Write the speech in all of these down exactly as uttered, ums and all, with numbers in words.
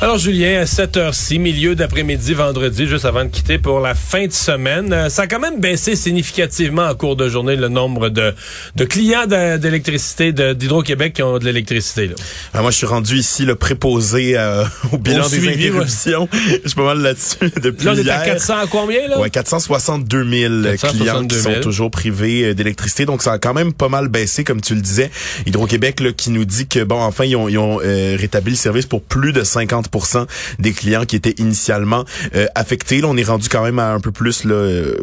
Alors Julien, à sept heures six, milieu d'après-midi, vendredi, juste avant de quitter pour la fin de semaine, ça a quand même baissé significativement en cours de journée le nombre de, de clients d'électricité, d'Hydro-Québec qui ont de l'électricité. Là. Ah, moi, je suis rendu ici le préposé euh, au bilan au des suivi, interruptions. Ouais. Je suis pas mal là-dessus depuis là, on est hier. À quatre cents à combien? Là? Ouais, quatre cent soixante-deux mille clients qui sont toujours privés d'électricité. Donc, ça a quand même pas mal baissé, comme tu le disais. Hydro-Québec là, qui nous dit que, bon, enfin, ils ont, ils ont euh, rétabli le service pour plus de cinquante pour cent des clients qui étaient initialement euh, affectés. Là, on est rendu quand même à un peu plus là, euh,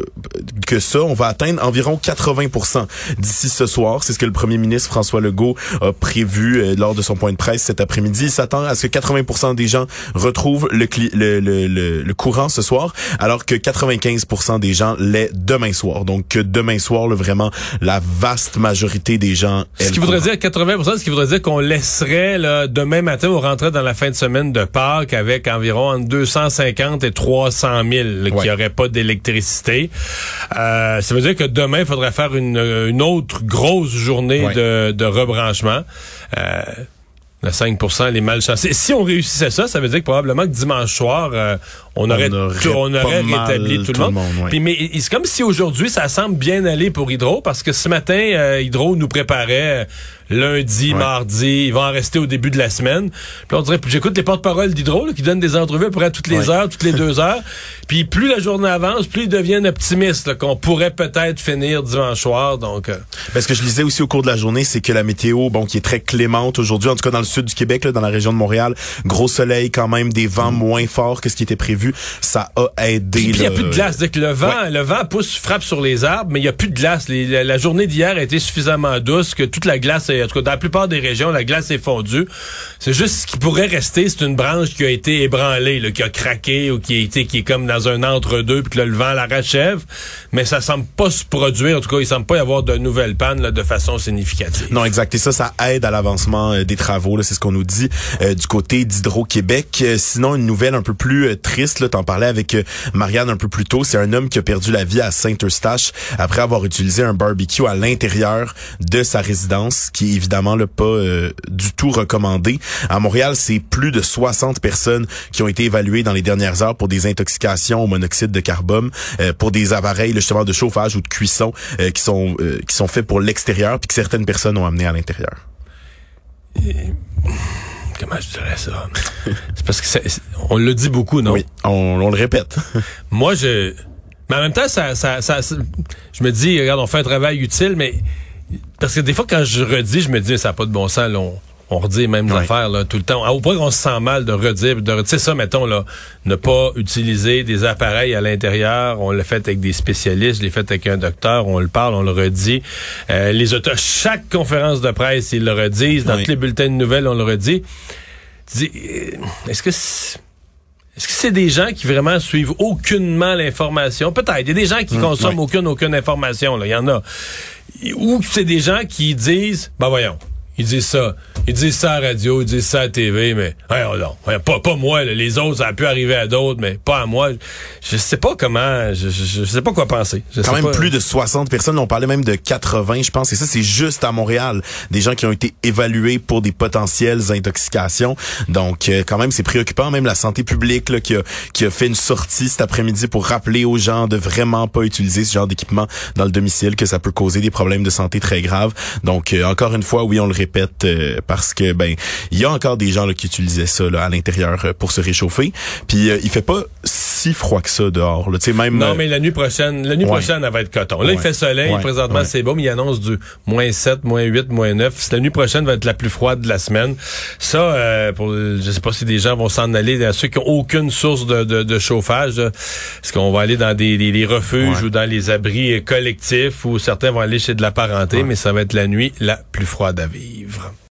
que ça. On va atteindre environ quatre-vingts pour cent d'ici ce soir. C'est ce que le premier ministre François Legault a prévu euh, lors de son point de presse cet après-midi. Il s'attend à ce que quatre-vingts pour cent des gens retrouvent le, cli- le, le, le, le courant ce soir, alors que quatre-vingt-quinze pour cent des gens l'aient demain soir. Donc, que demain soir, là, vraiment, la vaste majorité des gens... Ce qui voudrait dire quatre-vingts pour cent, ce qui voudrait dire qu'on laisserait là, demain matin, on rentrait dans la fin de semaine de Pâques avec environ entre deux cent cinquante et trois cent mille là, ouais. qui n'auraient pas d'électricité. Euh, ça veut dire que demain, il faudrait faire une, une autre grosse journée ouais. de, de rebranchement. Euh, le cinq pour cent, les malchanceux. Si on réussissait ça, ça veut dire que probablement que dimanche soir, euh, on, on aurait, aurait, on aurait rétabli tout le monde. Tout le monde ouais. Puis, mais c'est comme si aujourd'hui, ça semble bien aller pour Hydro, parce que ce matin, euh, Hydro nous préparait... lundi, ouais. mardi, ils vont en rester au début de la semaine. Puis on dirait, j'écoute les porte-paroles d'Hydro là, qui donnent des entrevues à peu près toutes les ouais. heures, toutes les deux heures. Puis plus la journée avance, plus ils deviennent optimistes là, qu'on pourrait peut-être finir dimanche soir. Donc, euh... ben, ce que je lisais aussi au cours de la journée, c'est que la météo, bon, qui est très clémente aujourd'hui, en tout cas dans le sud du Québec, là, dans la région de Montréal, gros soleil quand même, des vents mmh. moins forts que ce qui était prévu, ça a aidé. Puis il n'y a plus de glace, donc le vent, ouais. le vent pousse, frappe sur les arbres, mais il n'y a plus de glace. Les, la, la journée d'hier a été suffisamment douce que toute la glace a... En tout cas, dans la plupart des régions, la glace est fondue. C'est juste ce qui pourrait rester, c'est une branche qui a été ébranlée, là, qui a craqué ou qui a été, qui est comme dans un entre-deux, puis que là, le vent la rachève. Mais ça semble pas se produire. En tout cas, il semble pas y avoir de nouvelles pannes là, de façon significative. Non, exact. Et ça, ça aide à l'avancement euh, des travaux. Là, c'est ce qu'on nous dit euh, du côté d'Hydro-Québec. Euh, sinon, une nouvelle un peu plus euh, triste. Là, t'en parlais avec euh, Marianne un peu plus tôt. C'est un homme qui a perdu la vie à Saint-Eustache après avoir utilisé un barbecue à l'intérieur de sa résidence, qui est évidemment là, pas euh, du tout recommandé. À Montréal, c'est plus de soixante personnes qui ont été évaluées dans les dernières heures pour des intoxications au monoxyde de carbone, euh, pour des appareils là, justement de chauffage ou de cuisson euh, qui sont euh, qui sont faits pour l'extérieur puis que certaines personnes ont amené à l'intérieur. Et... Comment je dirais ça? C'est parce que ça, on le dit beaucoup, non? Oui, on, on le répète. Moi, je... Mais en même temps, ça, ça, ça, ça... je me dis, regarde, on fait un travail utile, mais... Parce que des fois, quand je redis, je me dis, ça n'a pas de bon sens, là, on, on redit les mêmes oui. affaires là, tout le temps. Au point qu'on se sent mal de redire, de, tu sais ça, mettons, là, ne pas utiliser des appareils à l'intérieur, on le fait avec des spécialistes, je l'ai fait avec un docteur, on le parle, on le redit. Euh, les auteurs, chaque conférence de presse, ils le redisent, dans oui. tous les bulletins de nouvelles, on le redit. Tu dis, est-ce que... C'est... Est-ce que c'est des gens qui vraiment suivent aucunement l'information? Peut-être. Il y a des gens qui mmh, consomment ouais. aucune, aucune information, là. Il y en a. Ou c'est des gens qui disent, ben voyons, ils disent ça. Ils disent ça à la radio, ils disent ça à la T V, mais, voyons non, pas, pas moi, là. Les autres, ça a pu arriver à d'autres, mais pas à moi. Je sais pas comment, je, je, je sais pas quoi penser. Je Quand sais même pas. Plus de soixante personnes, on parlait même de quatre-vingts, je pense, et ça, c'est juste à Montréal. Des gens qui ont été évalués pour des potentielles intoxications. Donc, euh, quand même, c'est préoccupant. Même la santé publique, là, qui a, qui a fait une sortie cet après-midi pour rappeler aux gens de vraiment pas utiliser ce genre d'équipement dans le domicile, que ça peut causer des problèmes de santé très graves. Donc, euh, encore une fois, oui, on le répète euh, parce que ben il y a encore des gens là, qui utilisaient ça là, à l'intérieur euh, pour se réchauffer. Puis euh, il fait pas si froid que ça dehors. Là. Même, non, mais la nuit prochaine, la nuit ouais. prochaine, elle va être coton. Là, ouais. il fait soleil. Ouais. Présentement, ouais. c'est beau, mais il annonce du moins sept, moins huit, moins neuf. La nuit prochaine va être la plus froide de la semaine. Ça, euh, pour, je sais pas si des gens vont s'en aller, à ceux qui n'ont aucune source de, de, de chauffage. Là. Est-ce qu'on va aller dans des, des, des refuges ouais. ou dans les abris collectifs où certains vont aller chez de la parenté, ouais. mais ça va être la nuit la plus froide à vivre.